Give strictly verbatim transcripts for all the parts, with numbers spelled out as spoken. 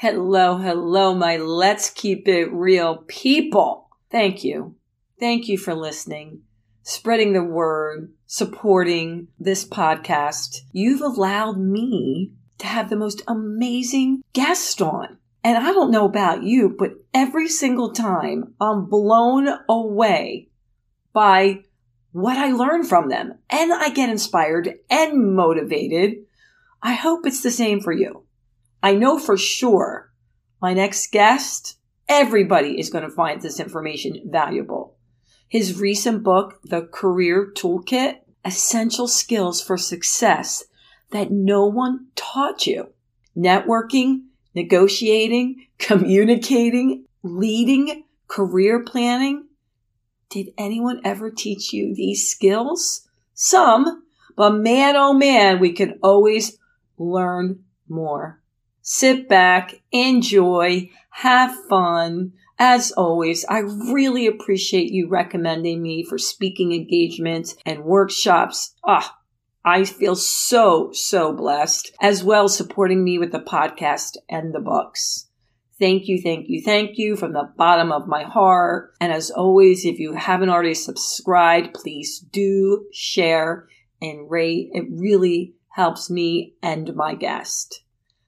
Hello, hello, my Let's Keep It Real people. Thank you. Thank you for listening, spreading the word, supporting this podcast. You've allowed me to have the most amazing guest on. And I don't know about you, but every single time I'm blown away by what I learn from them. And I get inspired and motivated. I hope it's the same for you. I know for sure my next guest, everybody is going to find this information valuable. His recent book, The Career Toolkit, Essential Skills for Success That No One Taught You. Networking, negotiating, communicating, leading, career planning. Did anyone ever teach you these skills? Some, but man, oh man, we can always learn more. Sit back, enjoy, have fun. As always, I really appreciate you recommending me for speaking engagements and workshops. Ah, I feel so, so blessed, as well as supporting me with the podcast and the books. Thank you, thank you, thank you from the bottom of my heart. And as always, if you haven't already subscribed, please do share and rate. It really helps me and my guest.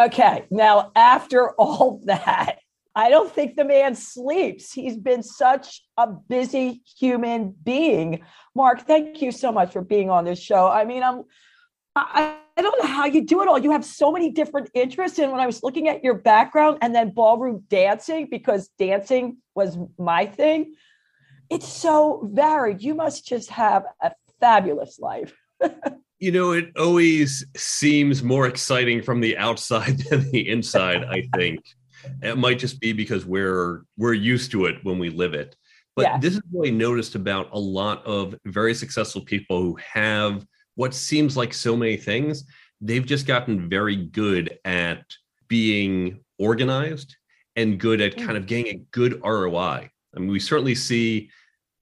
Okay, now after all that, I don't think the man sleeps. He's been such a busy human being. Mark, thank you so much for being on this show. I mean, I'm, I, I don't know how you do it all. You have so many different interests. And when I was looking at your background and then ballroom dancing, because dancing was my thing, it's so varied. You must just have a fabulous life. You know, it always seems more exciting from the outside than the inside, I think. It might just be because we're we're used to it when we live it. But yeah. This is what I noticed about a lot of very successful people who have what seems like so many things. They've just gotten very good at being organized and good at kind of getting a good R O I. I mean, we certainly see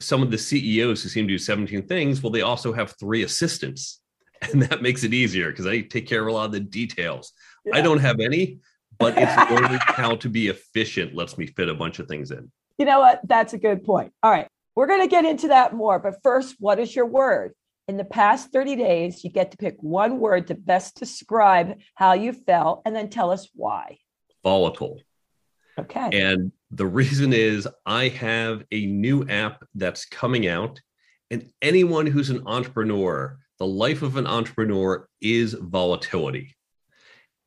some of the C E Os who seem to do seventeen things. Well, they also have three assistants, and that makes it easier because they take care of a lot of the details. Yeah. I don't have any. But it's learning how to be efficient lets me fit a bunch of things in. You know what? That's a good point. All right. We're going to get into that more. But first, what is your word? In the past thirty days, you get to pick one word to best describe how you felt and then tell us why. Volatile. Okay. And the reason is I have a new app that's coming out. And anyone who's an entrepreneur, the life of an entrepreneur is volatility.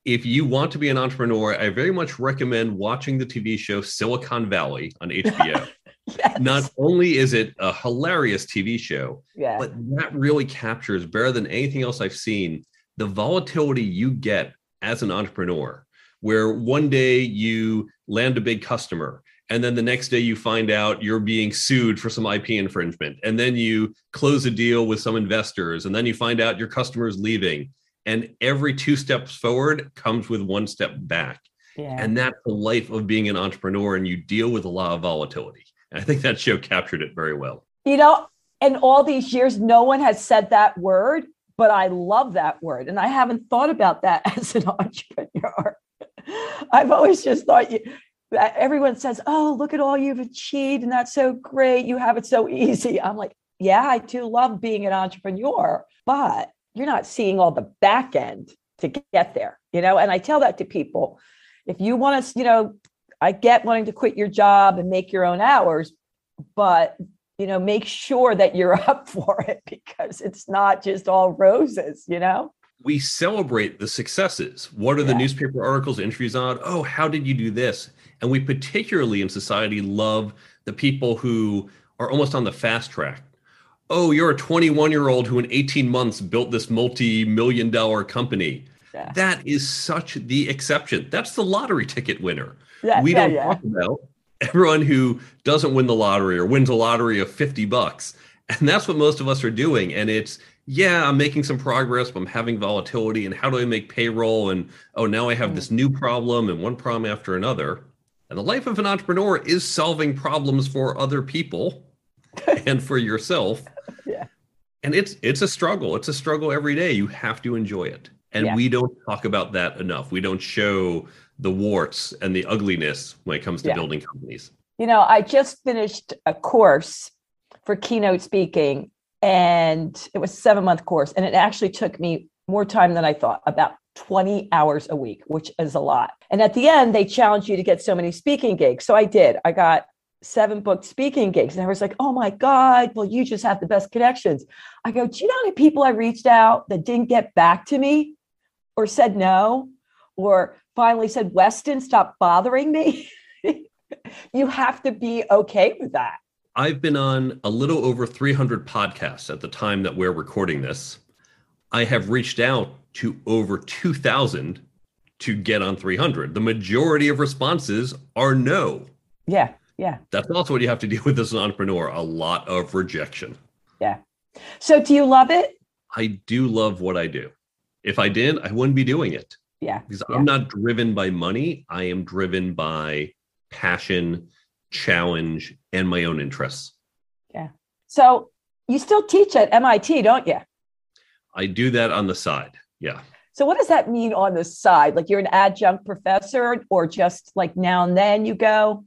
If you want to be an entrepreneur, I very much recommend watching the T V show Silicon Valley on H B O. Yes. Not only is it a hilarious T V show, yeah. but that really captures better than anything else I've seen the volatility you get as an entrepreneur, where one day you land a big customer, and then the next day you find out you're being sued for some I P infringement, and then you close a deal with some investors, and then you find out your customer's leaving. And every two steps forward comes with one step back. Yeah. And that's the life of being an entrepreneur. And you deal with a lot of volatility. And I think that show captured it very well. You know, in all these years, no one has said that word, but I love that word. And I haven't thought about that as an entrepreneur. I've always just thought you, everyone says, oh, look at all you've achieved. And that's so great. You have it so easy. I'm like, yeah, I do love being an entrepreneur, but you're not seeing all the back end to get there, you know? And I tell that to people, if you want to, you know, I get wanting to quit your job and make your own hours, but, you know, make sure that you're up for it because it's not just all roses, you know? We celebrate the successes. What are yeah. the newspaper articles, interviews on? Oh, how did you do this? And we particularly in society love the people who are almost on the fast track. Oh, you're a twenty-one-year-old who in eighteen months built this multi-million dollar company. yeah. That is such the exception. That's the lottery ticket winner. Yeah, we yeah, don't yeah. talk about everyone who doesn't win the lottery or wins a lottery of fifty bucks. And that's what most of us are doing. And it's, yeah, I'm making some progress, but I'm having volatility. And how do I make payroll? And, oh, now I have mm-hmm. this new problem and one problem after another. And the life of an entrepreneur is solving problems for other people and for yourself. Yeah. And it's it's a struggle. It's a struggle every day. You have to enjoy it. And yeah. we don't talk about that enough. We don't show the warts and the ugliness when it comes to yeah. building companies. You know, I just finished a course for keynote speaking, and it was a seven month course. And it actually took me more time than I thought, about twenty hours a week, which is a lot. And at the end, they challenge you to get so many speaking gigs. So I did. I got seven booked speaking gigs. And I was like, oh my God, well, you just have the best connections. I go, do you know how many people I reached out that didn't get back to me or said no, or finally said, Weston, stop bothering me? You have to be okay with that. I've been on a little over three hundred podcasts at the time that we're recording this. I have reached out to over two thousand to get on three hundred. The majority of responses are no. Yeah, yeah. That's also what you have to deal with as an entrepreneur, a lot of rejection. Yeah. So do you love it? I do love what I do. If I didn't, I wouldn't be doing it. Yeah. Because yeah. I'm not driven by money. I am driven by passion, challenge, and my own interests. Yeah. So you still teach at M I T, don't you? I do that on the side. Yeah. So what does that mean on the side? Like you're an adjunct professor, or just like now and then you go?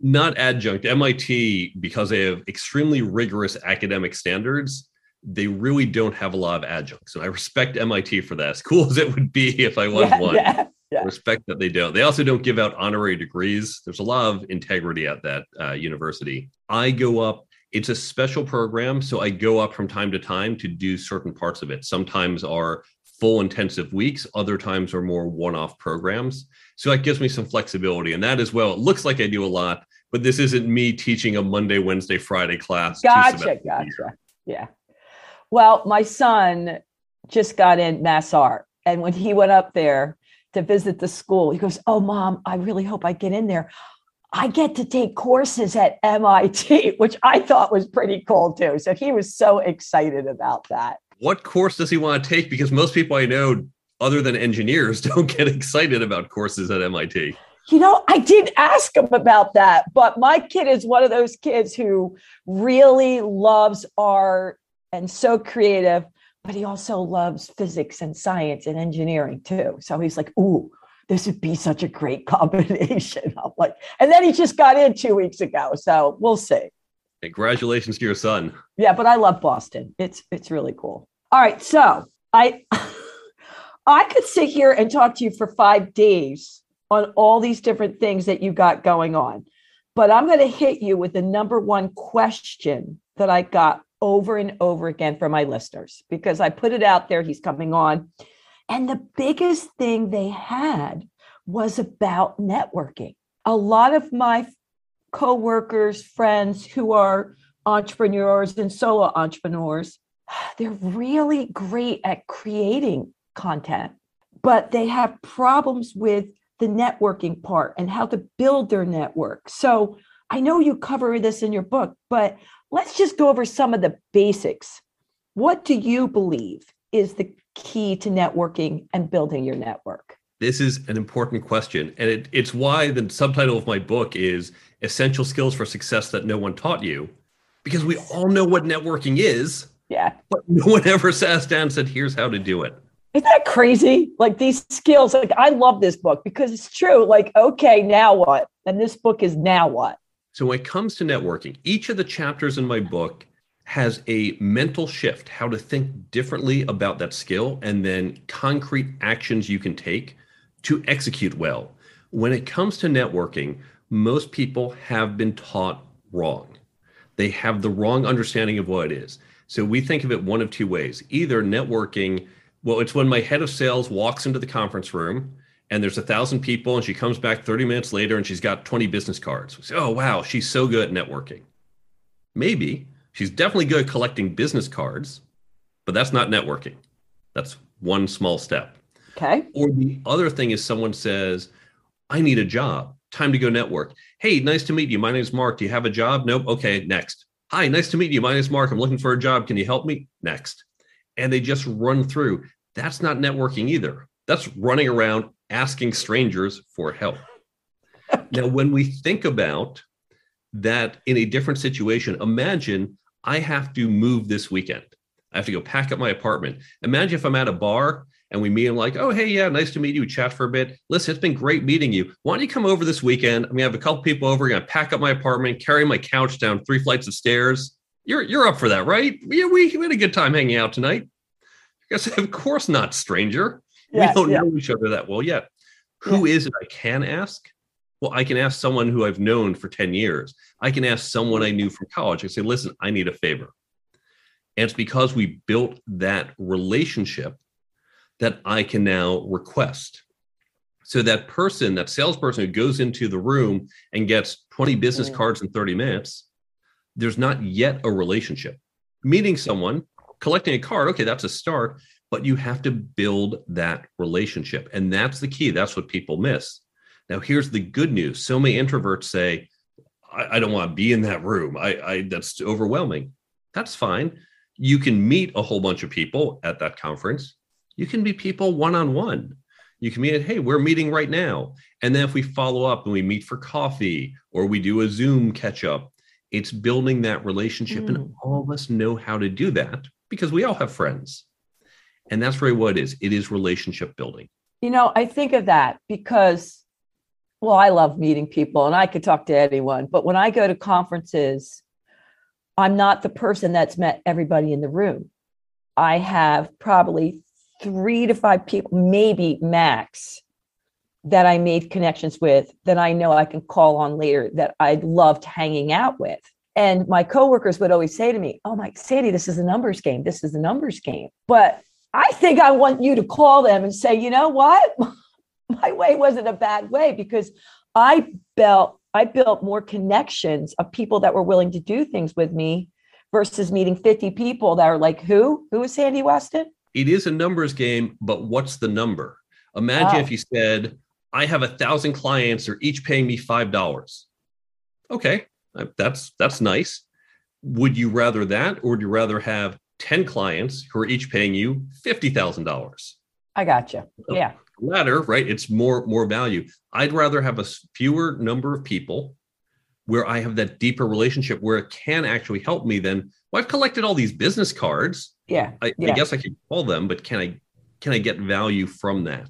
Not adjunct. M I T, because they have extremely rigorous academic standards, they really don't have a lot of adjuncts. And I respect M I T for that. As cool as it would be if I was yeah, one. Yeah, yeah. Respect that they don't. They also don't give out honorary degrees. There's a lot of integrity at that uh, university. I go up. It's a special program, so I go up from time to time to do certain parts of it. Sometimes are full intensive weeks, other times are more one-off programs. So that gives me some flexibility. And that as well, it looks like I do a lot, but this isn't me teaching a Monday, Wednesday, Friday class. Gotcha, gotcha. Yeah. Well, my son just got in MassArt, and when he went up there to visit the school, he goes, oh, Mom, I really hope I get in there. I get to take courses at M I T, which I thought was pretty cool too. So he was so excited about that. What course does he want to take? Because most people I know, other than engineers, don't get excited about courses at M I T. You know, I did ask him about that, but my kid is one of those kids who really loves art and so creative, but he also loves physics and science and engineering too. So he's like, ooh, this would be such a great combination. I'm like, and then he just got in two weeks ago. So we'll see. Congratulations to your son. Yeah, but I love Boston. It's it's really cool. All right. So I I could sit here and talk to you for five days on all these different things that you got going on, but I'm going to hit you with the number one question that I got over and over again from my listeners, because I put it out there. He's coming on. And the biggest thing they had was about networking. A lot of my coworkers, friends who are entrepreneurs and solo entrepreneurs, they're really great at creating content, but they have problems with the networking part and how to build their network. So I know you cover this in your book, but let's just go over some of the basics. What do you believe is the key to networking and building your network? This is an important question. And it, it's why the subtitle of my book is Essential Skills for Success That No One Taught You, because we all know what networking is, yeah, but no one ever sat us down and said, here's how to do it. Isn't that crazy? Like these skills, like I love this book because it's true. Like, okay, now what? And this book is now what? So when it comes to networking, each of the chapters in my book has a mental shift, how to think differently about that skill, and then concrete actions you can take to execute well. When it comes to networking, most people have been taught wrong. They have the wrong understanding of what it is. So we think of it one of two ways. Either networking, well, it's when my head of sales walks into the conference room and there's a thousand people and she comes back thirty minutes later and she's got twenty business cards. We say, oh, wow, she's so good at networking. Maybe. She's definitely good at collecting business cards, but that's not networking. That's one small step. Okay. Or the other thing is someone says, I need a job. Time to go network. Hey, nice to meet you. My name is Mark. Do you have a job? Nope. Okay, next. Hi, nice to meet you. My name is Mark. I'm looking for a job. Can you help me? Next. And they just run through. That's not networking either. That's running around asking strangers for help. Now, when we think about that in a different situation, imagine I have to move this weekend. I have to go pack up my apartment. Imagine if I'm at a bar and we meet and like, oh, hey, yeah, nice to meet you. We chat for a bit. Listen, it's been great meeting you. Why don't you come over this weekend? I'm going to have a couple people over. I'm going to pack up my apartment, carry my couch down three flights of stairs. You're you're up for that, right? We, we, we had a good time hanging out tonight. I guess, of course not, stranger. Yes, we don't yeah. know each other that well yet. Who yeah. is it I can ask? Well, I can ask someone who I've known for ten years. I can ask someone I knew from college. I say, listen, I need a favor. And it's because we built that relationship that I can now request. So that person, that salesperson who goes into the room and gets twenty business cards in thirty minutes, there's not yet a relationship. Meeting someone, collecting a card, okay, that's a start, but you have to build that relationship. And that's the key. That's what people miss. Now, here's the good news. So many introverts say, I, I don't want to be in that room. I, I that's overwhelming. That's fine. You can meet a whole bunch of people at that conference. You can meet people one-on-one. You can meet at, hey, we're meeting right now. And then if we follow up and we meet for coffee or we do a Zoom catch-up, it's building that relationship. Mm. And all of us know how to do that because we all have friends. And that's really what it is. It is relationship building. You know, I think of that because, well, I love meeting people and I could talk to anyone. But when I go to conferences, I'm not the person that's met everybody in the room. I have probably three to five people, maybe max, that I made connections with that I know I can call on later that I loved hanging out with. And my coworkers would always say to me, oh, my Sadie, this is a numbers game. This is a numbers game. But I think I want you to call them and say, you know what? My way wasn't a bad way because I built, I built more connections of people that were willing to do things with me versus meeting fifty people that are like, who? Who is Sandy Weston? It is a numbers game, but what's the number? Imagine oh. if you said, I have a thousand clients, they're each paying me five dollars. Okay, that's that's nice. Would you rather that, or would you rather have ten clients who are each paying you fifty thousand dollars? I got you, yeah. The latter, right, it's more, more value. I'd rather have a fewer number of people where I have that deeper relationship where it can actually help me than, well, I've collected all these business cards. Yeah I, yeah. I guess I could call them, but can I can I get value from that?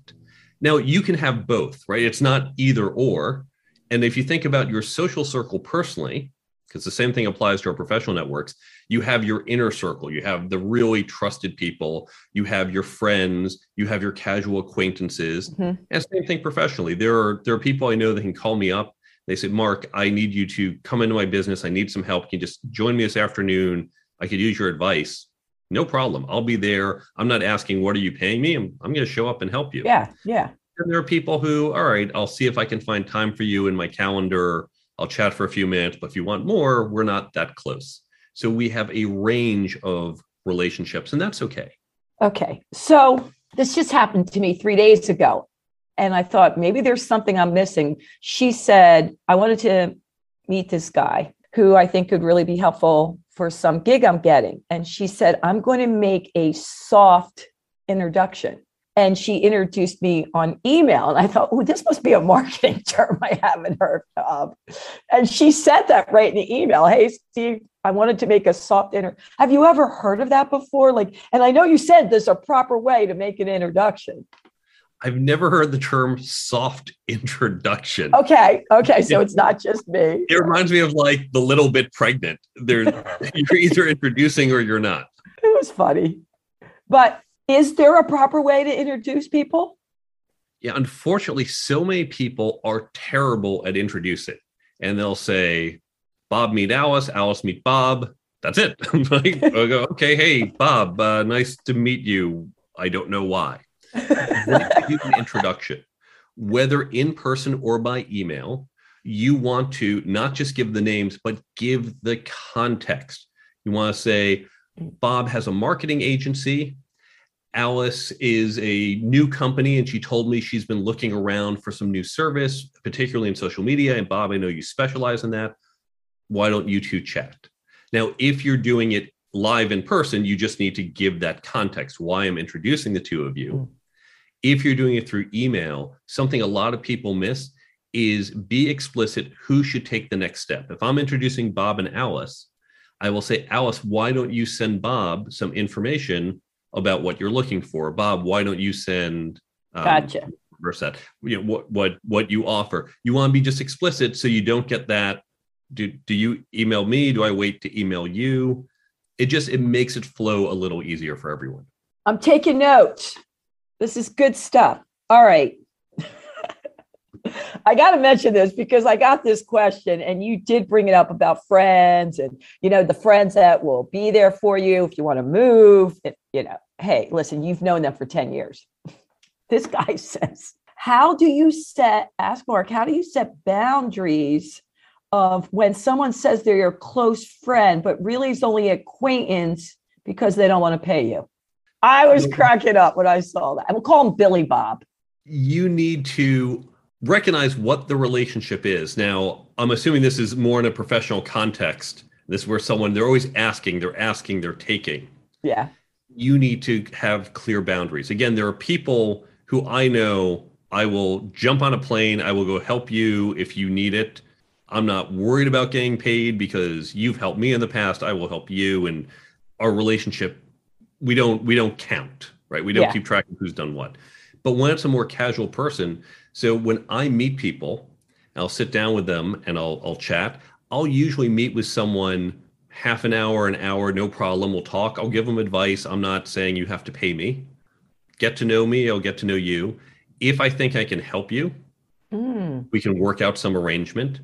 Now, you can have both, right? It's not either or. And if you think about your social circle personally, because the same thing applies to our professional networks, you have your inner circle. You have the really trusted people. You have your friends. You have your casual acquaintances. Mm-hmm. And same thing professionally. There are, there are people I know that can call me up. They say, Mark, I need you to come into my business. I need some help. Can you just join me this afternoon? I could use your advice. No problem. I'll be there. I'm not asking, what are you paying me? I'm, I'm going to show up and help you. Yeah. Yeah. And there are people who, all right, I'll see if I can find time for you in my calendar. I'll chat for a few minutes, but if you want more, we're not that close. So we have a range of relationships, and that's okay. Okay. So this just happened to me three days ago. And I thought maybe there's something I'm missing. She said, I wanted to meet this guy who I think could really be helpful for some gig I'm getting. And she said, I'm going to make a soft introduction. And she introduced me on email. And I thought, oh, this must be a marketing term I haven't heard of. And she said that right in the email. Hey, Steve, I wanted to make a soft intro. Have you ever heard of that before? Like, and I know you said there's a proper way to make an introduction. I've never heard the term soft introduction. Okay. Okay. So it's not just me. It reminds me of like the little bit pregnant. There's, you're either introducing or you're not. It was funny. But is there a proper way to introduce people? Yeah. Unfortunately, so many people are terrible at introducing. And they'll say, Bob meet Alice, Alice meet Bob. That's it. I'm like, go, okay. Hey, Bob, uh, nice to meet you. I don't know why. An introduction, whether in person or by email, you want to not just give the names, but give the context. You want to say, Bob has a marketing agency Alice is a new company, and she told me she's been looking around for some new service, particularly in social media. And Bob, I know you specialize in that. Why don't you two chat? Now, if you're doing it live in person, you just need to give that context, why I'm introducing the two of you. Mm. If you're doing it through email, something a lot of people miss is be explicit who should take the next step. If I'm introducing Bob and Alice, I will say, Alice, why don't you send Bob some information about what you're looking for? Bob, why don't you send um, gotcha. Reverse that, you know, what, what, what you offer? You want to be just explicit so you don't get that. Do, do you email me? Do I wait to email you? It just, it makes it flow a little easier for everyone. I'm taking notes. This is good stuff. All right. I got to mention this because I got this question and you did bring it up about friends and, you know, the friends that will be there for you if you want to move. And, you know, hey, listen, you've known them for ten years. This guy says, how do you set, ask Mark, how do you set boundaries of when someone says they're your close friend, but really is only acquaintance because they don't want to pay you? I was cracking up when I saw that. I will call him Billy Bob. You need to recognize what the relationship is. Now, I'm assuming this is more in a professional context. This is where someone, they're always asking, they're asking, they're taking. Yeah. You need to have clear boundaries. Again, there are people who I know, I will jump on a plane, I will go help you if you need it. I'm not worried about getting paid because you've helped me in the past. I will help you. And our relationship, we don't we don't count, right? We don't yeah. keep track of who's done what. But when it's a more casual person, so when I meet people, I'll sit down with them and I'll I'll chat. I'll usually meet with someone half an hour, an hour, no problem. We'll talk. I'll give them advice. I'm not saying you have to pay me. Get to know me. I'll get to know you. If I think I can help you, mm. we can work out some arrangement.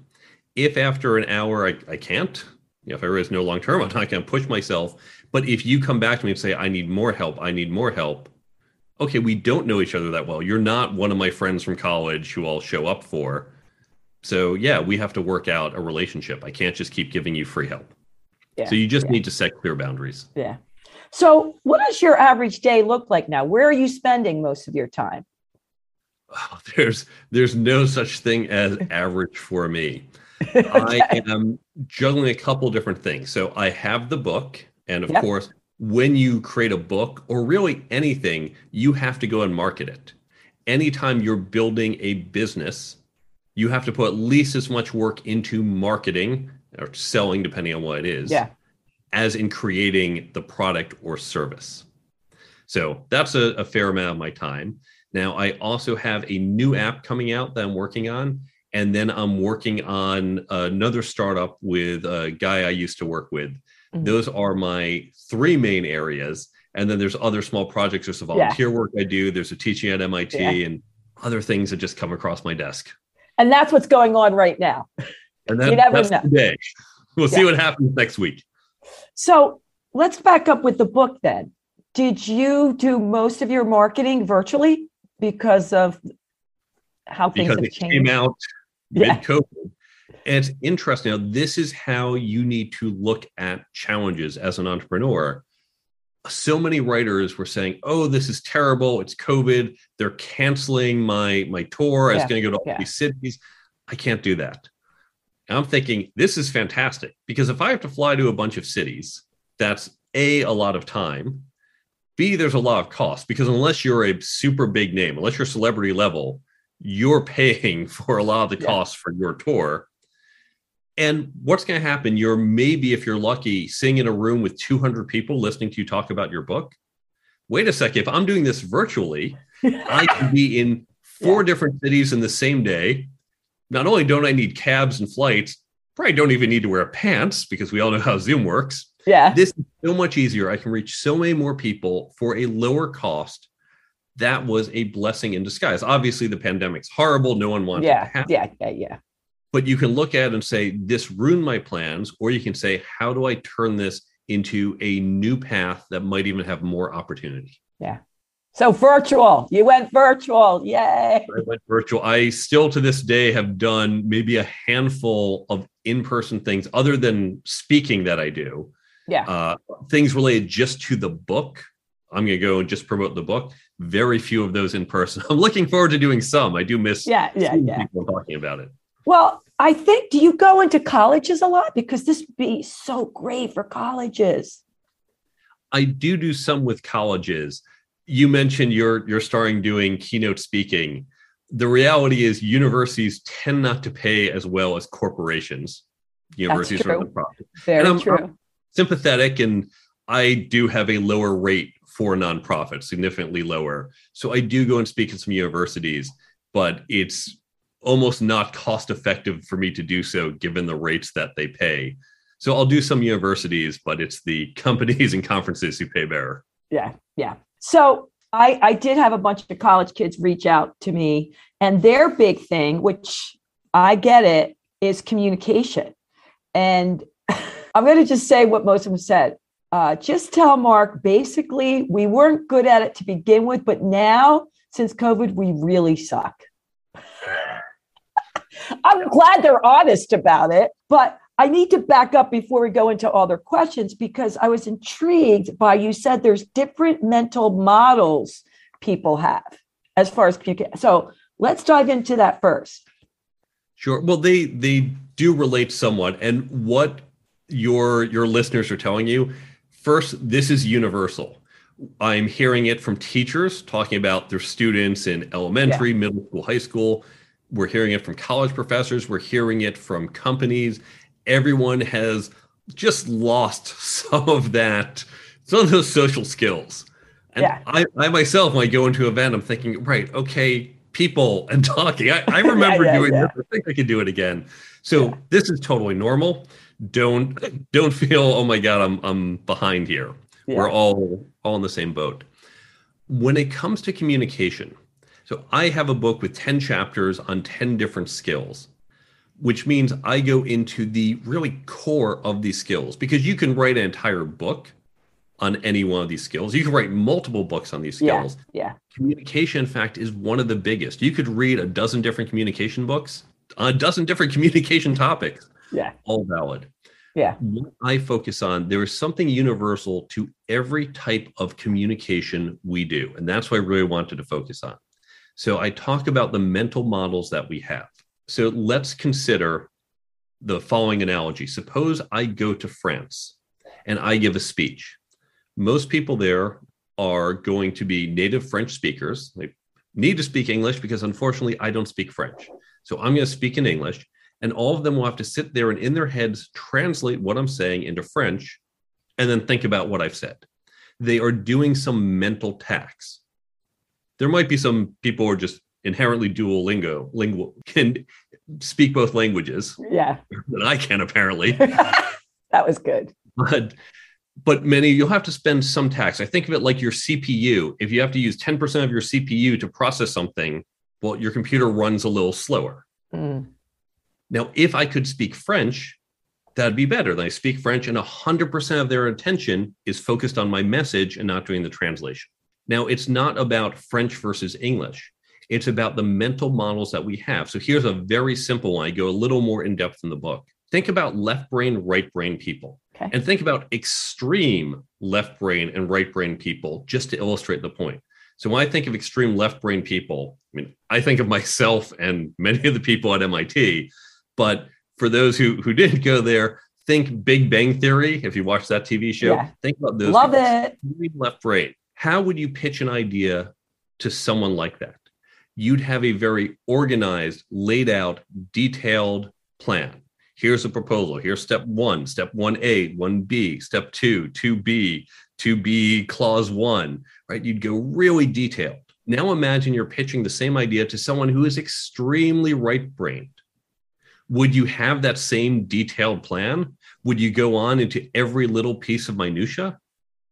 If after an hour I, I can't, you know, if I realize no long term, I'm not going to push myself. But if you come back to me and say, I need more help, I need more help. Okay, we don't know each other that well. You're not one of my friends from college who I'll show up for. So yeah, we have to work out a relationship. I can't just keep giving you free help. Yeah, so you just yeah. need to set clear boundaries. Yeah. So what does your average day look like now? Where are you spending most of your time? Oh, there's there's no such thing as average for me. Okay. I am juggling a couple different things. So I have the book. And of yep. course, when you create a book or really anything, you have to go and market it. Anytime you're building a business, you have to put at least as much work into marketing or selling, depending on what it is, yeah. as in creating the product or service. So that's a, a fair amount of my time. Now, I also have a new app coming out that I'm working on. And then I'm working on another startup with a guy I used to work with. Mm-hmm. Those are my three main areas. And then there's other small projects. There's some volunteer yeah. work I do. There's a teaching at M I T yeah. and other things that just come across my desk. And that's what's going on right now. And that, you never that's know. Today. We'll yeah. see what happens next week. So let's back up with the book then. Did you do most of your marketing virtually because of how things because have it changed? Came out yeah. mid-COVID. It's interesting. Now, this is how you need to look at challenges as an entrepreneur. So many writers were saying, oh, this is terrible. It's COVID. They're canceling my, my tour. Yeah. I was going to go to all yeah. these cities. I can't do that. And I'm thinking, this is fantastic. Because if I have to fly to a bunch of cities, that's A, a lot of time. B, there's a lot of cost. Because unless you're a super big name, unless you're celebrity level, you're paying for a lot of the yeah. costs for your tour. And what's going to happen? You're maybe, if you're lucky, sitting in a room with two hundred people listening to you talk about your book. Wait a second. If I'm doing this virtually, I can be in four yeah. different cities in the same day. Not only don't I need cabs and flights, probably don't even need to wear pants because we all know how Zoom works. Yeah. This is so much easier. I can reach so many more people for a lower cost. That was a blessing in disguise. Obviously, the pandemic's horrible. No one wants yeah, it to happen. Yeah, yeah, yeah. But you can look at it and say, this ruined my plans. Or you can say, how do I turn this into a new path that might even have more opportunity? Yeah. So virtual. You went virtual. Yay. I went virtual. I still to this day have done maybe a handful of in-person things other than speaking that I do. Yeah. Uh, things related just to the book. I'm going to go and just promote the book. Very few of those in person. I'm looking forward to doing some. I do miss yeah, yeah, yeah. people talking about it. Well, I think, do you go into colleges a lot? Because this would be so great for colleges. I do do some with colleges. You mentioned you're you're starting doing keynote speaking. The reality is universities tend not to pay as well as corporations. Universities That's true. are the problem. Very I'm, true. I'm sympathetic, and I do have a lower rate for nonprofits, significantly lower. So I do go and speak in some universities, but it's almost not cost effective for me to do so given the rates that they pay. So I'll do some universities, but it's the companies and conferences who pay better. Yeah, yeah. So I, I did have a bunch of college kids reach out to me, and their big thing, which I get it, is communication. And I'm going to just say what most of them said. Uh, just tell Mark, basically, we weren't good at it to begin with, but now, since COVID, we really suck. I'm glad they're honest about it, but I need to back up before we go into all their questions, because I was intrigued by, you said there's different mental models people have as far as communication. So let's dive into that first. Sure. Well, they they do relate somewhat. And what your your listeners are telling you, first, this is universal. I'm hearing it from teachers talking about their students in elementary, yeah. middle school, high school. We're hearing it from college professors. We're hearing it from companies. Everyone has just lost some of that, some of those social skills. And yeah. I, I myself, when I go into an event, I'm thinking, right, okay, people and talking. I, I remember yeah, yeah, doing yeah. this. I think I could do it again. So yeah. this is totally normal. Don't don't feel, oh my God, I'm I'm behind here. Yeah. We're all all in the same boat. When it comes to communication, so I have a book with ten chapters on ten different skills, which means I go into the really core of these skills, because you can write an entire book on any one of these skills. You can write multiple books on these skills. Yeah, yeah. Communication, in fact, is one of the biggest. You could read a dozen different communication books, a dozen different communication topics. Yeah. All valid. Yeah. What I focus on, there is something universal to every type of communication we do. And that's what I really wanted to focus on. So I talk about the mental models that we have. So let's consider the following analogy. Suppose I go to France and I give a speech. Most people there are going to be native French speakers. They need to speak English because, unfortunately, I don't speak French. So I'm going to speak in English, and all of them will have to sit there and in their heads translate what I'm saying into French and then think about what I've said. They are doing some mental tax. There might be some people who are just inherently dual lingo, lingual, can speak both languages. Yeah. But I can, apparently. That was good. But, but many, you'll have to spend some tax. I think of it like your C P U. If you have to use ten percent of your C P U to process something, well, your computer runs a little slower. Mm. Now, if I could speak French, that'd be better. Then I speak French and one hundred percent of their attention is focused on my message and not doing the translation. Now, it's not about French versus English. It's about the mental models that we have. So here's a very simple one. I go a little more in depth in the book. Think about left brain, right brain people. Okay. And think about extreme left brain and right brain people just to illustrate the point. So when I think of extreme left brain people, I mean, I think of myself and many of the people at M I T. But for those who, who didn't go there, think Big Bang Theory. If you watch that T V show, yeah. think about those. Love it. Left brain. How would you pitch an idea to someone like that? You'd have a very organized, laid out, detailed plan. Here's a proposal. Here's step one, step one A, one B, step two, two B, two B, clause one, right? You'd go really detailed. Now imagine you're pitching the same idea to someone who is extremely right-brained. Would you have that same detailed plan? Would you go on into every little piece of minutia?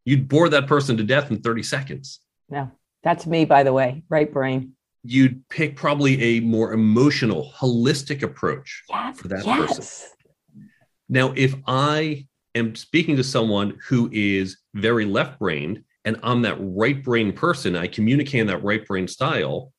You'd bore that person to death in thirty seconds. No, that's me, by the way, right brain. You'd pick probably a more emotional, holistic approach yes, for that yes. person. Now, if I am speaking to someone who is very left-brained and I'm that right-brain person, I communicate in that right-brain style,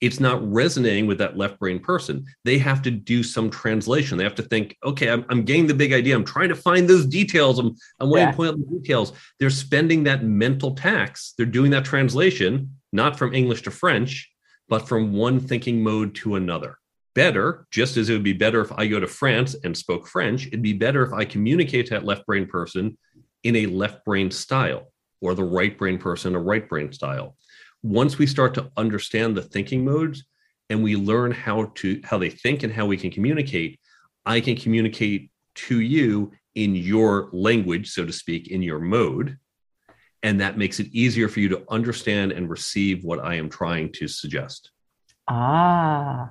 it's not resonating with that left brain person. They have to do some translation. They have to think, okay, I'm, I'm getting the big idea. I'm trying to find those details. I'm, I'm wanting yeah. to point out the details. They're spending that mental tax. They're doing that translation, not from English to French, but from one thinking mode to another. Better, just as it would be better if I go to France and spoke French, it'd be better if I communicate to that left brain person in a left brain style, or the right brain person, a right brain style. Once we start to understand the thinking modes and we learn how to how they think and how we can communicate, I can communicate to you in your language, so to speak, in your mode. And that makes it easier for you to understand and receive what I am trying to suggest. Ah,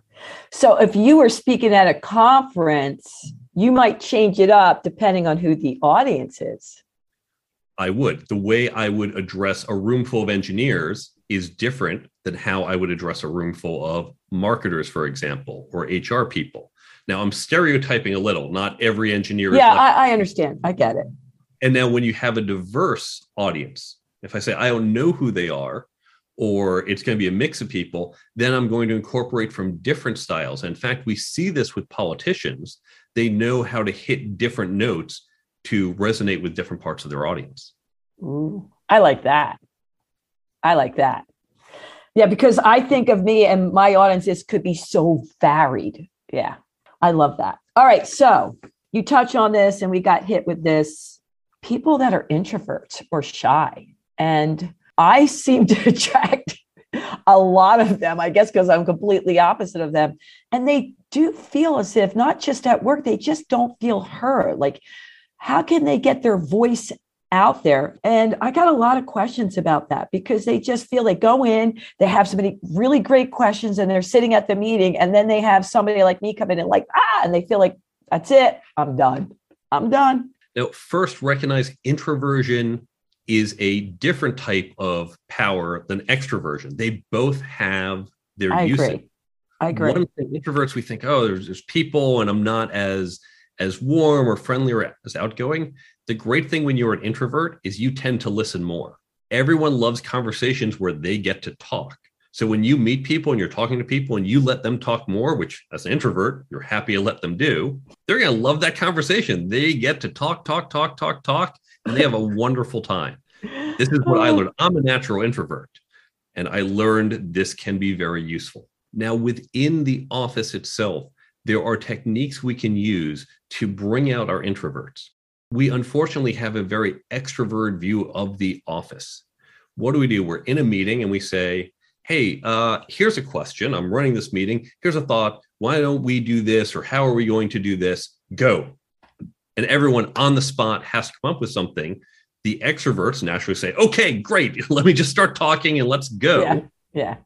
so if you were speaking at a conference, you might change it up depending on who the audience is. I would. The way I would address a room full of engineers is different than how I would address a room full of marketers, for example, or H R people. Now, I'm stereotyping a little. Not every engineer. Yeah, is I, I understand. I get it. And now when you have a diverse audience, if I say, I don't know who they are, or it's going to be a mix of people, then I'm going to incorporate from different styles. In fact, we see this with politicians. They know how to hit different notes to resonate with different parts of their audience. Ooh, I like that. I like that. Yeah, because I think of me and my audiences could be so varied. Yeah, I love that. All right, so you touch on this and we got hit with this. People that are introverts or shy, and I seem to attract a lot of them, I guess, because I'm completely opposite of them. And they do feel as if, not just at work, they just don't feel heard. Like, how can they get their voice out there? And I got a lot of questions about that because they just feel they go in, they have so many really great questions and they're sitting at the meeting. And then they have somebody like me come in and like, ah, and they feel like, that's it. I'm done. I'm done. Now, first, recognize introversion is a different type of power than extroversion. They both have their I usage. Agree. I agree. One thing, introverts, we think, oh, there's, there's people and I'm not as, as warm or friendly or as outgoing. The great thing when you're an introvert is you tend to listen more. Everyone loves conversations where they get to talk. So when you meet people and you're talking to people and you let them talk more, which as an introvert, you're happy to let them do, they're going to love that conversation. They get to talk, talk, talk, talk, talk. And they have a wonderful time. This is what I learned. I'm a natural introvert. And I learned this can be very useful. Now, within the office itself, there are techniques we can use to bring out our introverts. We unfortunately have a very extrovert view of the office. What do we do? We're in a meeting and we say, hey, uh, here's a question. I'm running this meeting. Here's a thought. Why don't we do this? Or how are we going to do this? Go. And everyone on the spot has to come up with something. The extroverts naturally say, okay, great. Let me just start talking and let's go. Yeah, yeah.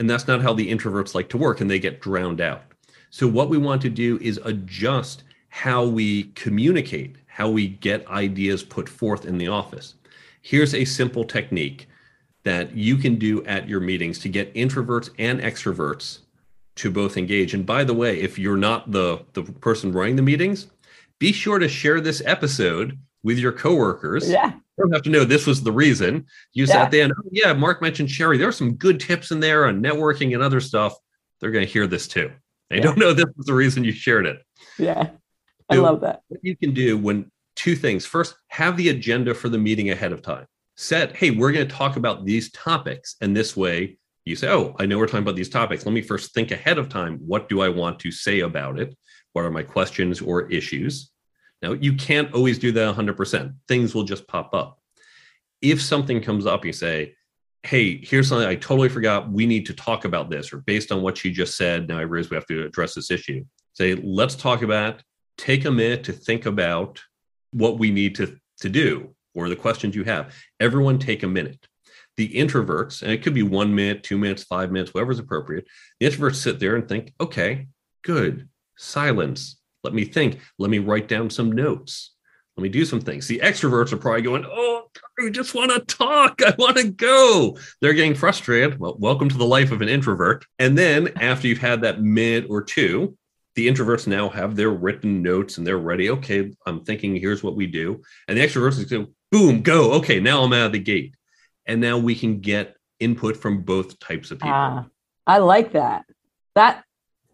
And that's not how the introverts like to work, and they get drowned out. So what we want to do is adjust how we communicate, how we get ideas put forth in the office. Here's a simple technique that you can do at your meetings to get introverts and extroverts to both engage. And by the way, if you're not the, the person running the meetings, be sure to share this episode with your coworkers. Yeah. You don't have to know this was the reason. You yeah. sat there and, oh, yeah, Mark mentioned Sherry. There are some good tips in there on networking and other stuff. They're going to hear this too. They yeah. don't know this was the reason you shared it. Yeah, I so love that. What you can do when two things. First, have the agenda for the meeting ahead of time. Set, hey, we're going to talk about these topics. And this way you say, oh, I know we're talking about these topics. Let me first think ahead of time. What do I want to say about it? What are my questions or issues? Now, you can't always do that one hundred percent. Things will just pop up. If something comes up, you say, hey, here's something I totally forgot. We need to talk about this. Or based on what you just said, now I realize we have to address this issue. Say, let's talk about, take a minute to think about what we need to, to do or the questions you have. Everyone take a minute. The introverts, and it could be one minute, two minutes, five minutes, whatever's appropriate. The introverts sit there and think, okay, good. Silence. Let me think. Let me write down some notes. Let me do some things. The extroverts are probably going, oh, I just want to talk. I want to go. They're getting frustrated. Well, welcome to the life of an introvert. And then after you've had that minute or two, the introverts now have their written notes and they're ready. Okay, I'm thinking, here's what we do. And the extroverts go, boom, go. Okay, now I'm out of the gate. And now we can get input from both types of people. Uh, I like that. That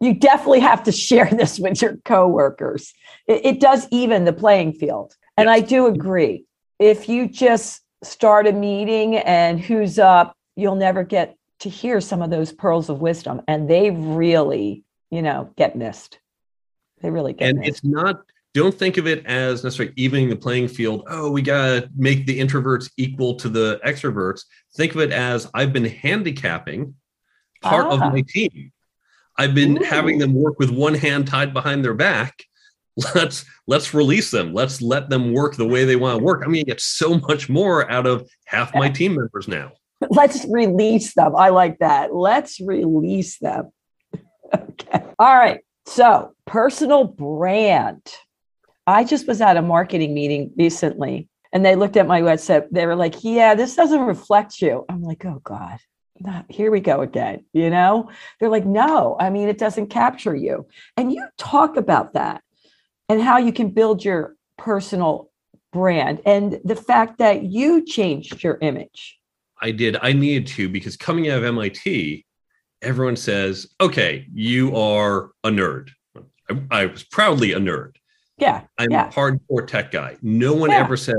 you definitely have to share this with your coworkers. It, it does even the playing field. And I do agree. If you just start a meeting and who's up, you'll never get to hear some of those pearls of wisdom. And they really, you know, get missed. They really get and missed. And it's not, don't think of it as necessarily evening the playing field. Oh, we got to make the introverts equal to the extroverts. Think of it as I've been handicapping part ah. of my team. I've been Ooh. having them work with one hand tied behind their back. Let's let's release them. Let's let them work the way they want to work. I'm going to get so much more out of half my team members now. Let's release them. I like that. Let's release them. Okay. All right. So personal brand. I just was at a marketing meeting recently and they looked at my website. They were like, yeah, this doesn't reflect you. I'm like, oh, God. Not, here we go again. You know, they're like, no, I mean, it doesn't capture you. And you talk about that and how you can build your personal brand and the fact that you changed your image. I did. I needed to, because coming out of M I T, everyone says, okay, you are a nerd. I, I was proudly a nerd. Yeah. I'm yeah. a hardcore tech guy. No one yeah. ever says,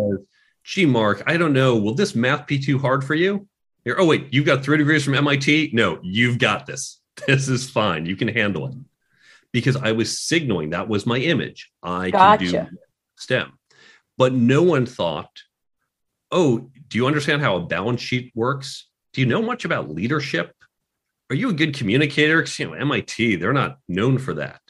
gee, Mark, I don't know. Will this math be too hard for you? You're, oh, wait, you got three degrees from M I T? No, you've got this. This is fine. You can handle it. Because I was signaling that was my image. I gotcha. can do STEM. But no one thought, oh, do you understand how a balance sheet works? Do you know much about leadership? Are you a good communicator? Because, you know, M I T, they're not known for that.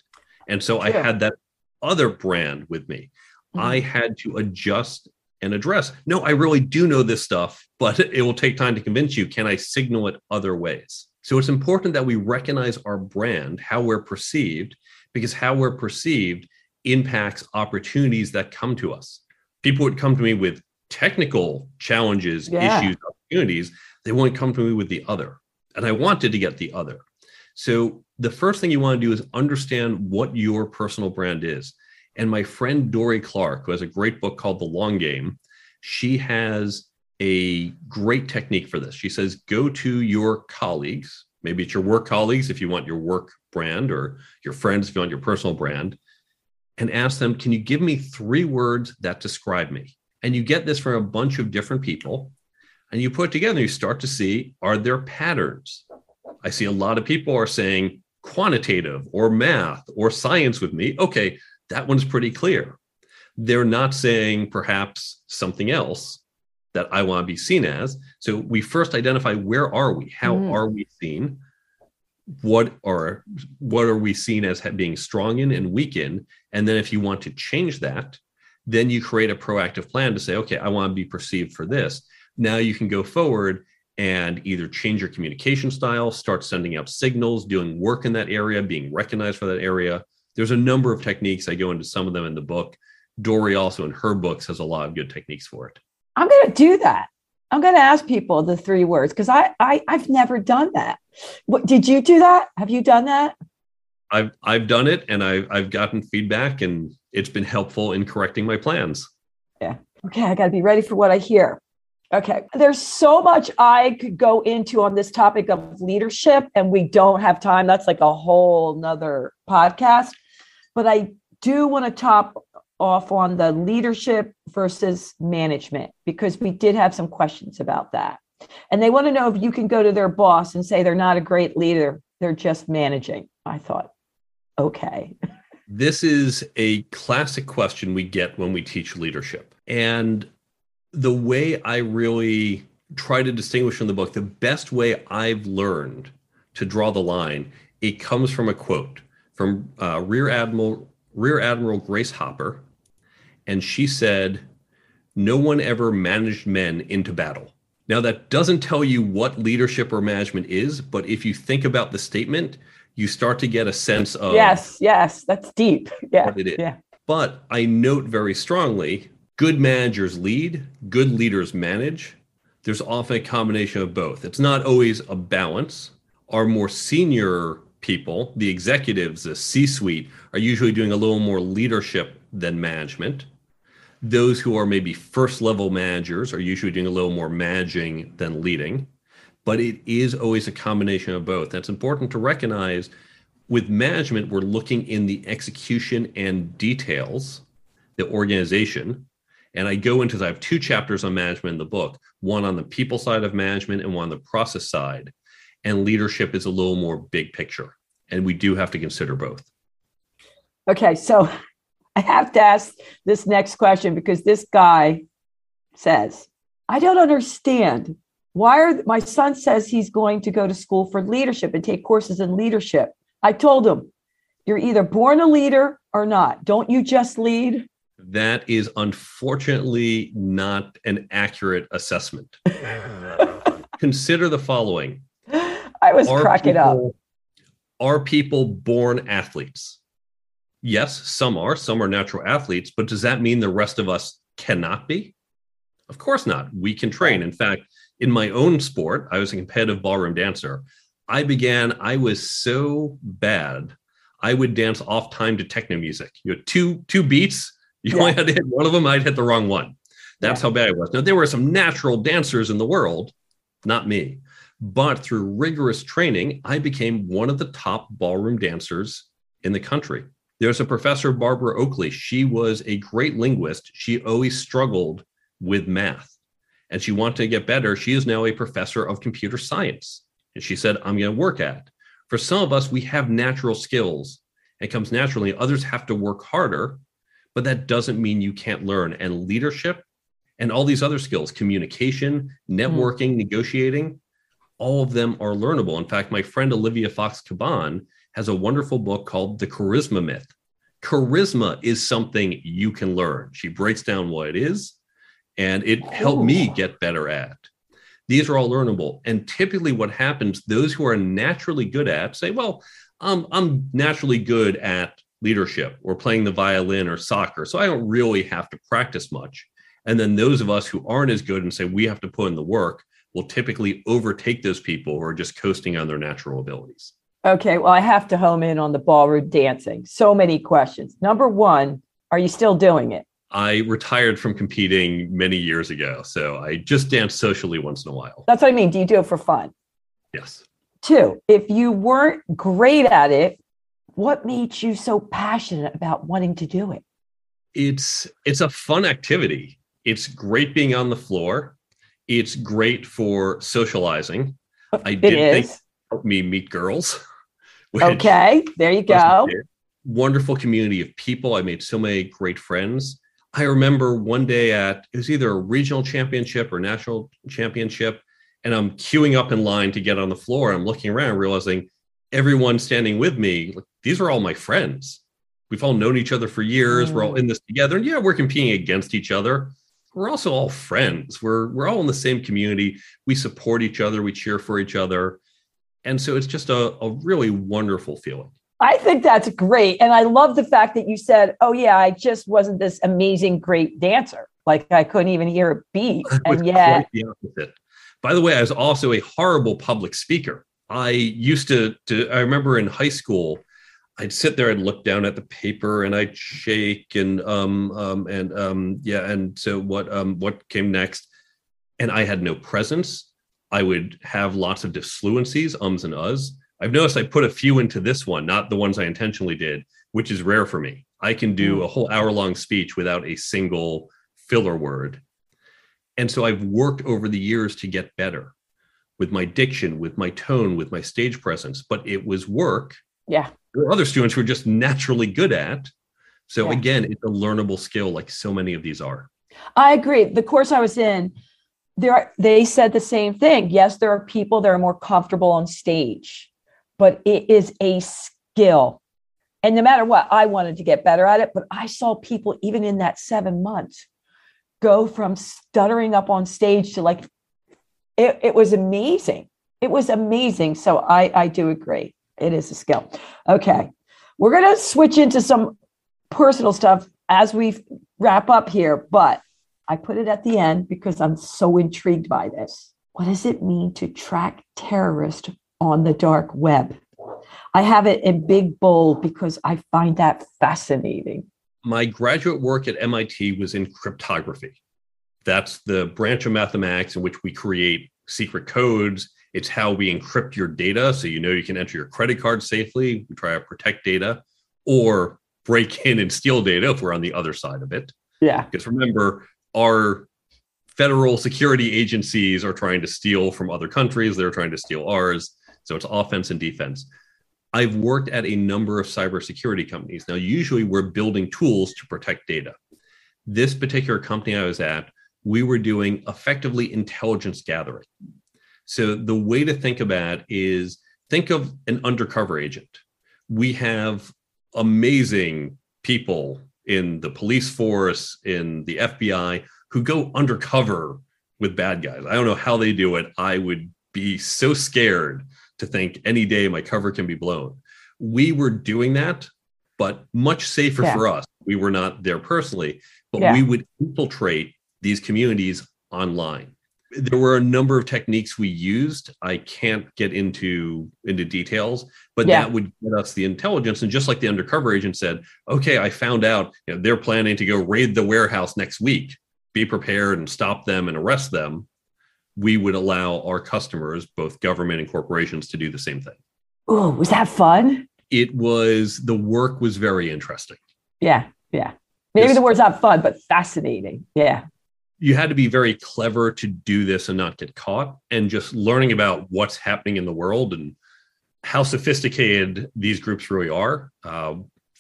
And so True. I had that other brand with me. Mm-hmm. I had to adjust and address. No, I really do know this stuff, but it will take time to convince you. Can I signal it other ways? So it's important that we recognize our brand, how we're perceived, because how we're perceived impacts opportunities that come to us. People would come to me with technical challenges, yeah. issues, opportunities. They wouldn't come to me with the other. And I wanted to get the other. So the first thing you want to do is understand what your personal brand is. And my friend Dori Clark, who has a great book called The Long Game, she has a great technique for this. She says, go to your colleagues, maybe it's your work colleagues if you want your work brand, or your friends if you want your personal brand, and ask them, can you give me three words that describe me? And you get this from a bunch of different people, and you put it together, and you start to see, are there patterns? I see a lot of people are saying quantitative or math or science with me. Okay, that one's pretty clear. They're not saying perhaps something else that I want to be seen as. So we first identify, where are we? How mm. are we seen? What are, what are we seen as being strong in and weak in? And then if you want to change that, then you create a proactive plan to say, okay, I want to be perceived for this. Now you can go forward and either change your communication style, start sending out signals, doing work in that area, being recognized for that area. There's a number of techniques. I go into some of them in the book. Dori also in her books has a lot of good techniques for it. I'm going to do that. I'm going to ask people the three words because I, I, I've never done that. What, did you do that? Have you done that? I've I've done it and I've, I've gotten feedback and it's been helpful in correcting my plans. Yeah. Okay. I got to be ready for what I hear. Okay. There's so much I could go into on this topic of leadership and we don't have time. That's like a whole nother podcast. But I do want to top off on the leadership versus management, because we did have some questions about that. And they want to know if you can go to their boss and say they're not a great leader, they're just managing. I thought, okay. This is a classic question we get when we teach leadership. And the way I really try to distinguish in the book, the best way I've learned to draw the line, it comes from a quote from uh, Rear Admiral Rear Admiral Grace Hopper, and she said, "No one ever managed men into battle." Now, that doesn't tell you what leadership or management is, but if you think about the statement, you start to get a sense of yes, yes, that's deep. Yeah, what it is. Yeah. But I note very strongly, good managers lead, good leaders manage. There's often a combination of both. It's not always a balance. Our more senior people, the executives, the C-suite, are usually doing a little more leadership than management. Those who are maybe first level managers are usually doing a little more managing than leading. but it is always a combination of both. That's important to recognize. With management, we're looking in the execution and details, the organization. And I go into, I have two chapters on management in the book, one on the people side of management and one on the process side. And leadership is a little more big picture. And we do have to consider both. Okay, so I have to ask this next question, because this guy says, I don't understand. Why are my son says he's going to go to school for leadership and take courses in leadership. I told him, you're either born a leader or not. Don't you just lead? That is unfortunately not an accurate assessment. Consider the following. I was are cracking people, up. Are people born athletes? Yes, some are. Some are natural athletes. But does that mean the rest of us cannot be? Of course not. We can train. In fact, in my own sport, I was a competitive ballroom dancer. I began, I was so bad, I would dance off time to techno music. You had two, two beats. You yeah. only had to hit one of them. I'd hit the wrong one. That's yeah. how bad I was. Now, there were some natural dancers in the world, not me. But through rigorous training, I became one of the top ballroom dancers in the country. There's a professor, Barbara Oakley. She was a great linguist. She always struggled with math and she wanted to get better. She is now a professor of computer science. And she said, I'm going to work at it. For some of us, we have natural skills. It comes naturally. Others have to work harder, but that doesn't mean you can't learn. And leadership and all these other skills, communication, networking, mm-hmm. negotiating, all of them are learnable. In fact, my friend Olivia Fox Caban has a wonderful book called The Charisma Myth. Charisma is something you can learn. She breaks down what it is, and it oh. helped me get better at it. These are all learnable. And typically what happens, those who are naturally good at say, well, um, I'm naturally good at leadership or playing the violin or soccer, so I don't really have to practice much. And then those of us who aren't as good and say we have to put in the work will typically overtake those people who are just coasting on their natural abilities. Okay, well, I have to home in on the ballroom dancing. So many questions. Number one, are you still doing it? I retired from competing many years ago, so I just dance socially once in a while. That's what I mean. Do you do it for fun? Yes. Two, if you weren't great at it, what made you so passionate about wanting to do it? It's it's a fun activity. It's great being on the floor. It's great for socializing. I it did is. think it helped me meet girls. Okay, there you go. Wonderful community of people. I made so many great friends. I remember one day at, it was either a regional championship or national championship, and I'm queuing up in line to get on the floor. I'm looking around realizing everyone standing with me, like, these are all my friends. We've all known each other for years. Mm. We're all in this together. And yeah, we're competing against each other. We're also all friends. We're, we're all in the same community. We support each other. We cheer for each other. And so it's just a, a really wonderful feeling. I think that's great. And I love the fact that you said, oh, yeah, I just wasn't this amazing, great dancer. Like I couldn't even hear a beat. And yet. By the way, I was also a horrible public speaker. I used to, to, I remember in high school, I'd sit there and look down at the paper and I'd shake and, um, um, and, um, yeah. And so what, um, what came next? And I had no presence. I would have lots of disfluencies, ums and uhs. I've noticed I put a few into this one, not the ones I intentionally did, which is rare for me. I can do a whole hour-long speech without a single filler word. And so I've worked over the years to get better with my diction, with my tone, with my stage presence, but it was work. Yeah. There were other students who are just naturally good at. So yeah. again, it's a learnable skill like so many of these are. I agree. The course I was in, there are, they said the same thing. Yes, there are people that are more comfortable on stage. But it is a skill. And no matter what, I wanted to get better at it. But I saw people, even in that seven months, go from stuttering up on stage to like, it, it was amazing. It was amazing. So I, I do agree. It is a skill. Okay. We're going to switch into some personal stuff as we wrap up here. But I put it at the end because I'm so intrigued by this. What does it mean to track terrorists on the dark web? I have it in big bold because I find that fascinating. My graduate work at M I T was in cryptography. That's the branch of mathematics in which we create secret codes It's how we encrypt your data so you know you can enter your credit card safely. We try to protect data or break in and steal data if we're on the other side of it. Yeah. Because remember, our federal security agencies are trying to steal from other countries. They're trying to steal ours. So it's offense and defense. I've worked at a number of cybersecurity companies. Now, usually we're building tools to protect data. This particular company I was at, we were doing effectively intelligence gathering. So the way to think about it is think of an undercover agent. We have amazing people in the police force, in the F B I, who go undercover with bad guys. I don't know how they do it. I would be so scared to think any day my cover can be blown. We were doing that, but much safer yeah. for us. We were not there personally, but yeah. we would infiltrate these communities online. There were a number of techniques we used. I can't get into, into details, but yeah. that would get us the intelligence. And just like the undercover agent said, okay, I found out you know, they're planning to go raid the warehouse next week, be prepared and stop them and arrest them. We would allow our customers, both government and corporations, to do the same thing. Oh, was that fun? It was, the work was very interesting. Yeah, yeah. Maybe it's, the word's not fun, but fascinating. Yeah. You had to be very clever to do this and not get caught, and just learning about what's happening in the world and how sophisticated these groups really are. Uh,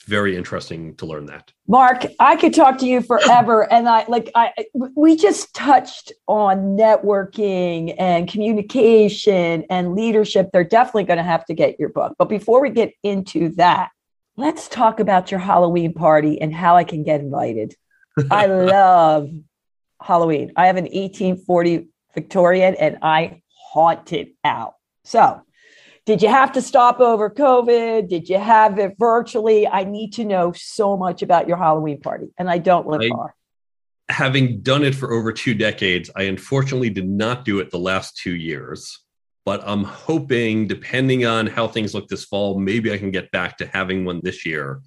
very interesting to learn that. Mark, I could talk to you forever. And I like, I, we just touched on networking and communication and leadership. They're definitely going to have to get your book. But before we get into that, let's talk about your Halloween party and how I can get invited. I love Halloween. I have an eighteen forty Victorian and I haunt it out. So did you have to stop over COVID? Did you have it virtually? I need to know so much about your Halloween party, and I don't live I, far. Having done it for over two decades, I unfortunately did not do it the last two years, but I'm hoping, depending on how things look this fall, maybe I can get back to having one this year.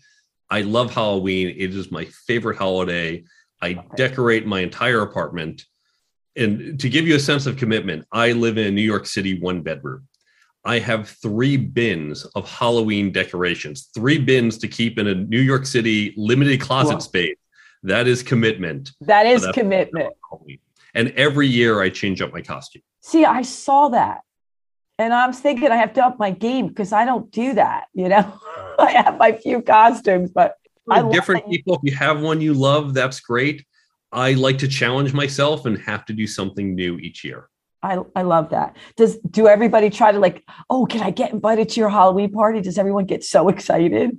I love Halloween. It is my favorite holiday. I okay. decorate my entire apartment. And to give you a sense of commitment, I live in a New York City one bedroom. I have three bins of Halloween decorations, three bins to keep in a New York City limited closet wow. space. That is commitment. That is commitment. And every year I change up my costume. See, I saw that. And I'm thinking I have to up my game because I don't do that. You know, I have my few costumes, but I different love people. If you have one you love, that's great. I like to challenge myself and have to do something new each year. I, I love that. Does do everybody try to like, oh, can I get invited to your Halloween party? Does everyone get so excited?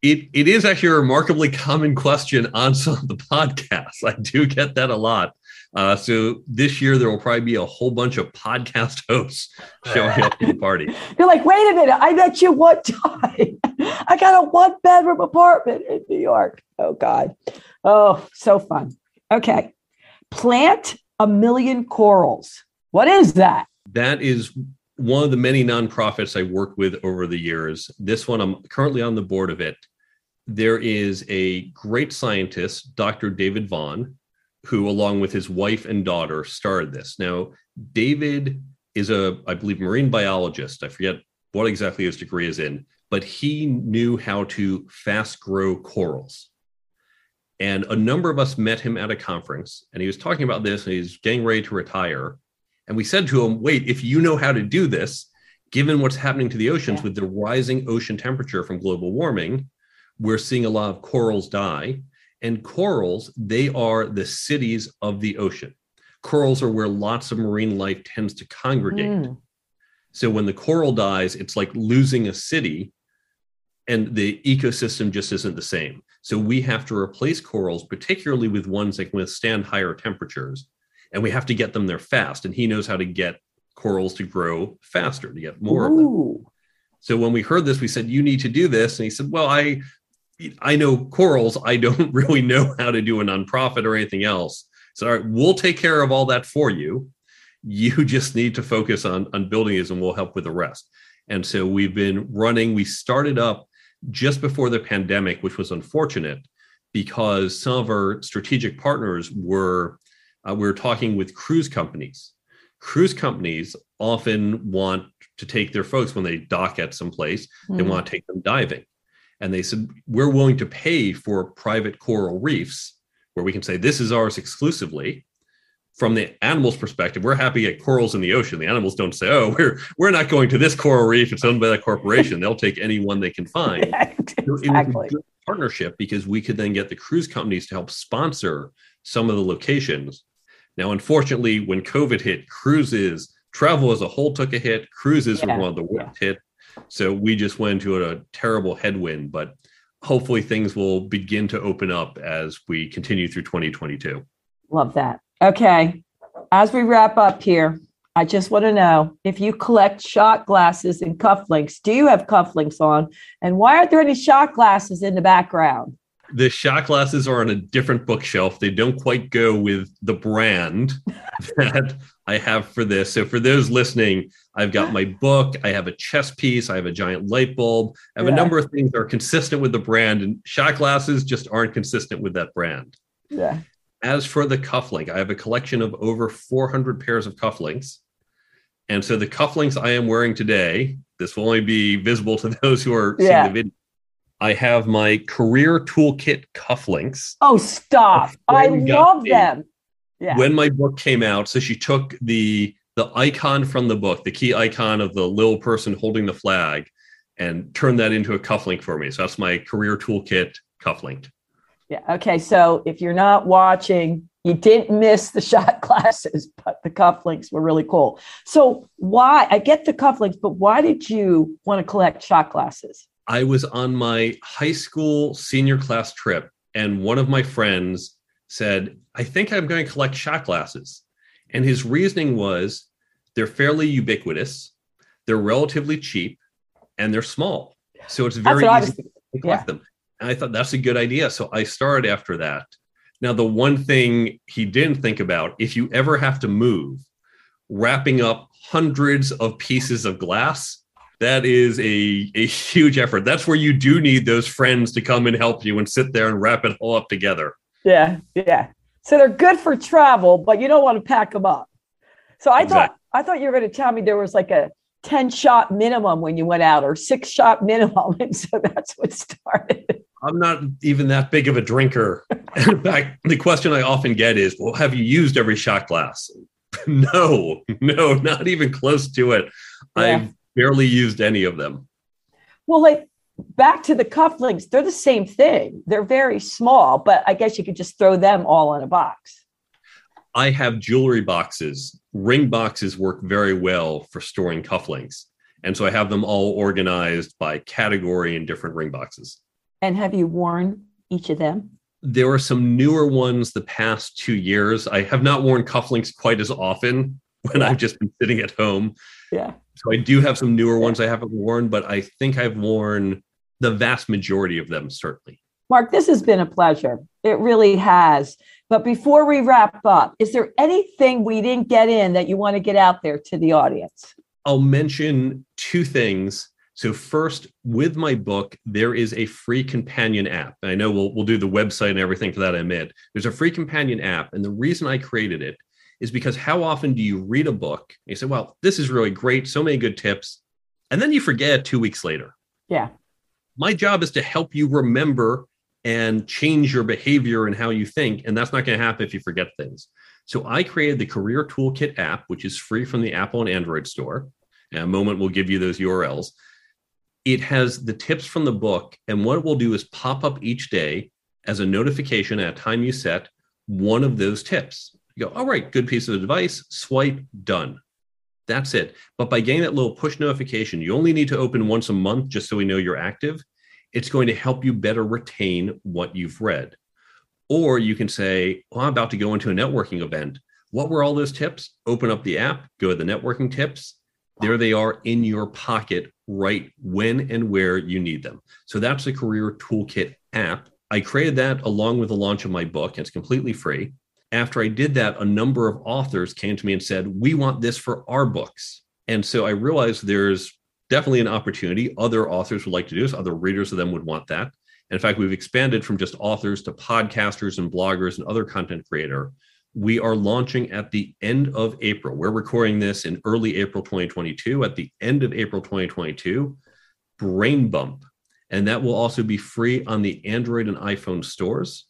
It It is actually a remarkably common question on some of the podcasts. I do get that a lot. Uh, so this year, there will probably be a whole bunch of podcast hosts showing up to the party. You're like, wait a minute. I met you one time. I got a one bedroom apartment in New York. Oh, God. Oh, so fun. Okay. Plant a Million Corals. What is that? That is one of the many nonprofits I worked with over the years. This one, I'm currently on the board of it. There is a great scientist, Doctor David Vaughn, who along with his wife and daughter started this. Now, David is a, I believe, marine biologist. I forget what exactly his degree is in, but he knew how to fast grow corals. And a number of us met him at a conference, and he was talking about this, and he's getting ready to retire. And we said to him, wait, if you know how to do this, given what's happening to the oceans yeah. with the rising ocean temperature from global warming, we're seeing a lot of corals die. And corals, they are the cities of the ocean. Corals are where lots of marine life tends to congregate. Mm. So when the coral dies, it's like losing a city and the ecosystem just isn't the same. So we have to replace corals, particularly with ones that can withstand higher temperatures. And we have to get them there fast. And he knows how to get corals to grow faster, to get more Ooh. Of them. So when we heard this, we said, you need to do this. And he said, well, I I know corals. I don't really know how to do a nonprofit or anything else. So all right, we'll take care of all that for you. You just need to focus on, on building this and we'll help with the rest. And so we've been running. We started up just before the pandemic, which was unfortunate because some of our strategic partners were... Uh, we were talking with cruise companies. cruise companies often want to take their folks when they dock at some place, mm. they want to take them diving. And they said, we're willing to pay for private coral reefs where we can say, this is ours exclusively. From the animal's perspective, we're happy at corals in the ocean. The animals don't say, oh, we're we're not going to this coral reef. It's owned by that corporation. They'll take any one they can find. Yeah, exactly. It was a good partnership because we could then get the cruise companies to help sponsor some of the locations. Now, unfortunately, when COVID hit, cruises, travel as a whole took a hit. Cruises yeah. were one of the worst yeah. hit. So we just went into a terrible headwind, but hopefully things will begin to open up as we continue through twenty twenty-two. Love that. Okay, as we wrap up here, I just want to know if you collect shot glasses and cufflinks, do you have cufflinks on? And why aren't there any shot glasses in the background? The shot glasses are on a different bookshelf. They don't quite go with the brand that I have for this. So for those listening, I've got my book, I have a chess piece, I have a giant light bulb. I have yeah. a number of things that are consistent with the brand, and shot glasses just aren't consistent with that brand. Yeah. As for the cufflink, I have a collection of over four hundred pairs of cufflinks. And so the cufflinks I am wearing today, this will only be visible to those who are yeah. seeing the video. I have my Career Toolkit cufflinks. Oh, stop. I love them. Yeah. When my book came out, so she took the, the icon from the book, the key icon of the little person holding the flag, and turned that into a cufflink for me. So that's my Career Toolkit cufflink. Yeah. Okay. So if you're not watching, you didn't miss the shot glasses, but the cufflinks were really cool. So why, I get the cufflinks, but why did you want to collect shot glasses? I was on my high school senior class trip, and one of my friends said, I think I'm going to collect shot glasses. And his reasoning was they're fairly ubiquitous, they're relatively cheap, and they're small. So it's very easy to collect them. And I thought that's a good idea. So I started after that. Now, the one thing he didn't think about, if you ever have to move, wrapping up hundreds of pieces of glass, that is a, a huge effort. That's where you do need those friends to come and help you and sit there and wrap it all up together. Yeah. Yeah. So they're good for travel, but you don't want to pack them up. So I exactly. thought, I thought you were going to tell me there was like a ten shot minimum when you went out, or six shot minimum. And so that's what started. I'm not even that big of a drinker. In fact, the question I often get is, well, have you used every shot glass? no, no, not even close to it. Yeah. I've barely used any of them. Well, like back to the cufflinks, they're the same thing. They're very small, but I guess you could just throw them all in a box. I have jewelry boxes. Ring boxes work very well for storing cufflinks. And so I have them all organized by category in different ring boxes. And have you worn each of them? There are some newer ones the past two years. I have not worn cufflinks quite as often when yeah. I've just been sitting at home. Yeah. So I do have some newer ones I haven't worn, but I think I've worn the vast majority of them, certainly. Mark, this has been a pleasure. It really has. But before we wrap up, is there anything we didn't get in that you want to get out there to the audience? I'll mention two things. So first, with my book, there is a free companion app. I know we'll we'll do the website and everything for that in a minute. There's a free companion app. And the reason I created it is because how often do you read a book and you say, well, this is really great, so many good tips, and then you forget two weeks later. Yeah. My job is to help you remember and change your behavior and how you think, and that's not going to happen if you forget things. So I created the Career Toolkit app, which is free from the Apple and Android store. In a moment, we'll give you those U R Ls. It has the tips from the book, and what it will do is pop up each day as a notification at a time you set one of those tips. You go, all right, good piece of advice, swipe, done. That's it. But by getting that little push notification, you only need to open once a month just so we know you're active. It's going to help you better retain what you've read. Or you can say, oh, I'm about to go into a networking event. What were all those tips? Open up the app, go to the networking tips. There they are in your pocket, right when and where you need them. So that's the Career Toolkit app. I created that along with the launch of my book. It's completely free. After I did that, a number of authors came to me and said, we want this for our books. And so I realized there's definitely an opportunity. Other authors would like to do this. Other readers of them would want that. And in fact, we've expanded from just authors to podcasters and bloggers and other content creator We are launching at the end of April. We're recording this in early April twenty twenty-two. At the end of April twenty twenty-two, Brain Bump. And that will also be free on the Android and iPhone stores.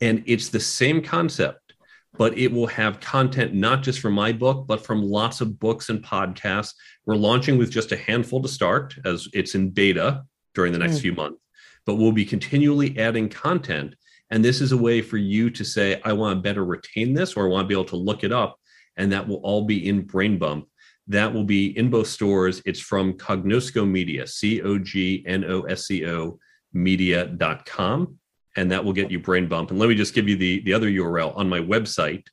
And it's the same concept, but it will have content not just from my book, but from lots of books and podcasts. We're launching with just a handful to start, as it's in beta during the next mm. few months. But we'll be continually adding content. And this is a way for you to say, I want to better retain this, or I want to be able to look it up. And that will all be in Brain Bump. That will be in both stores. It's from Cognosco Media, C O G N O S C O media dot com. And that will get you Brain Bump. And let me just give you the, the other U R L on my website,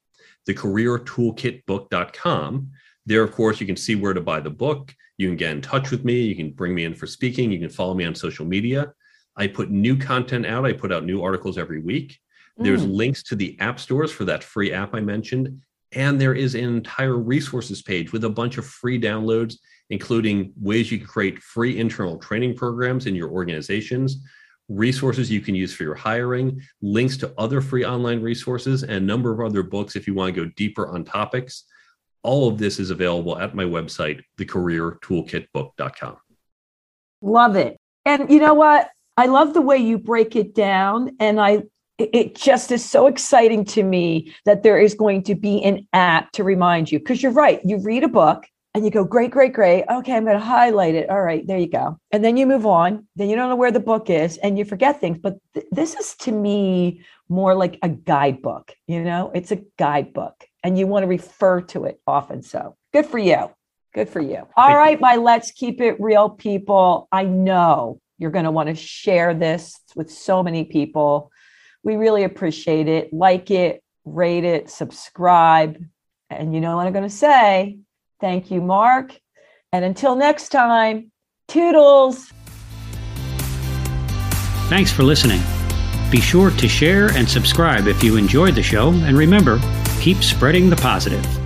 the career toolkit book dot com. There, of course, you can see where to buy the book. You can get in touch with me. You can bring me in for speaking. You can follow me on social media. I put new content out. I put out new articles every week. There's mm. links to the app stores for that free app I mentioned. And there is an entire resources page with a bunch of free downloads, including ways you can create free internal training programs in your organizations, resources you can use for your hiring, links to other free online resources, and a number of other books if you want to go deeper on topics. All of this is available at my website, the career toolkit book dot com. Love it. And you know what? I love the way you break it down, and I it just is so exciting to me that there is going to be an app to remind you, because you're right. You read a book and you go, great, great, great. Okay, I'm going to highlight it. All right, there you go. And then you move on. Then you don't know where the book is and you forget things. But th- this is, to me, more like a guidebook. You know, it's a guidebook and you want to refer to it often. So good for you. Good for you. All Thank right, you. my Let's Keep It Real people. I know you're going to want to share this with so many people. We really appreciate it. Like it, rate it, subscribe. And you know what I'm going to say? Thank you, Mark. And until next time, toodles. Thanks for listening. Be sure to share and subscribe if you enjoyed the show. And remember, keep spreading the positive.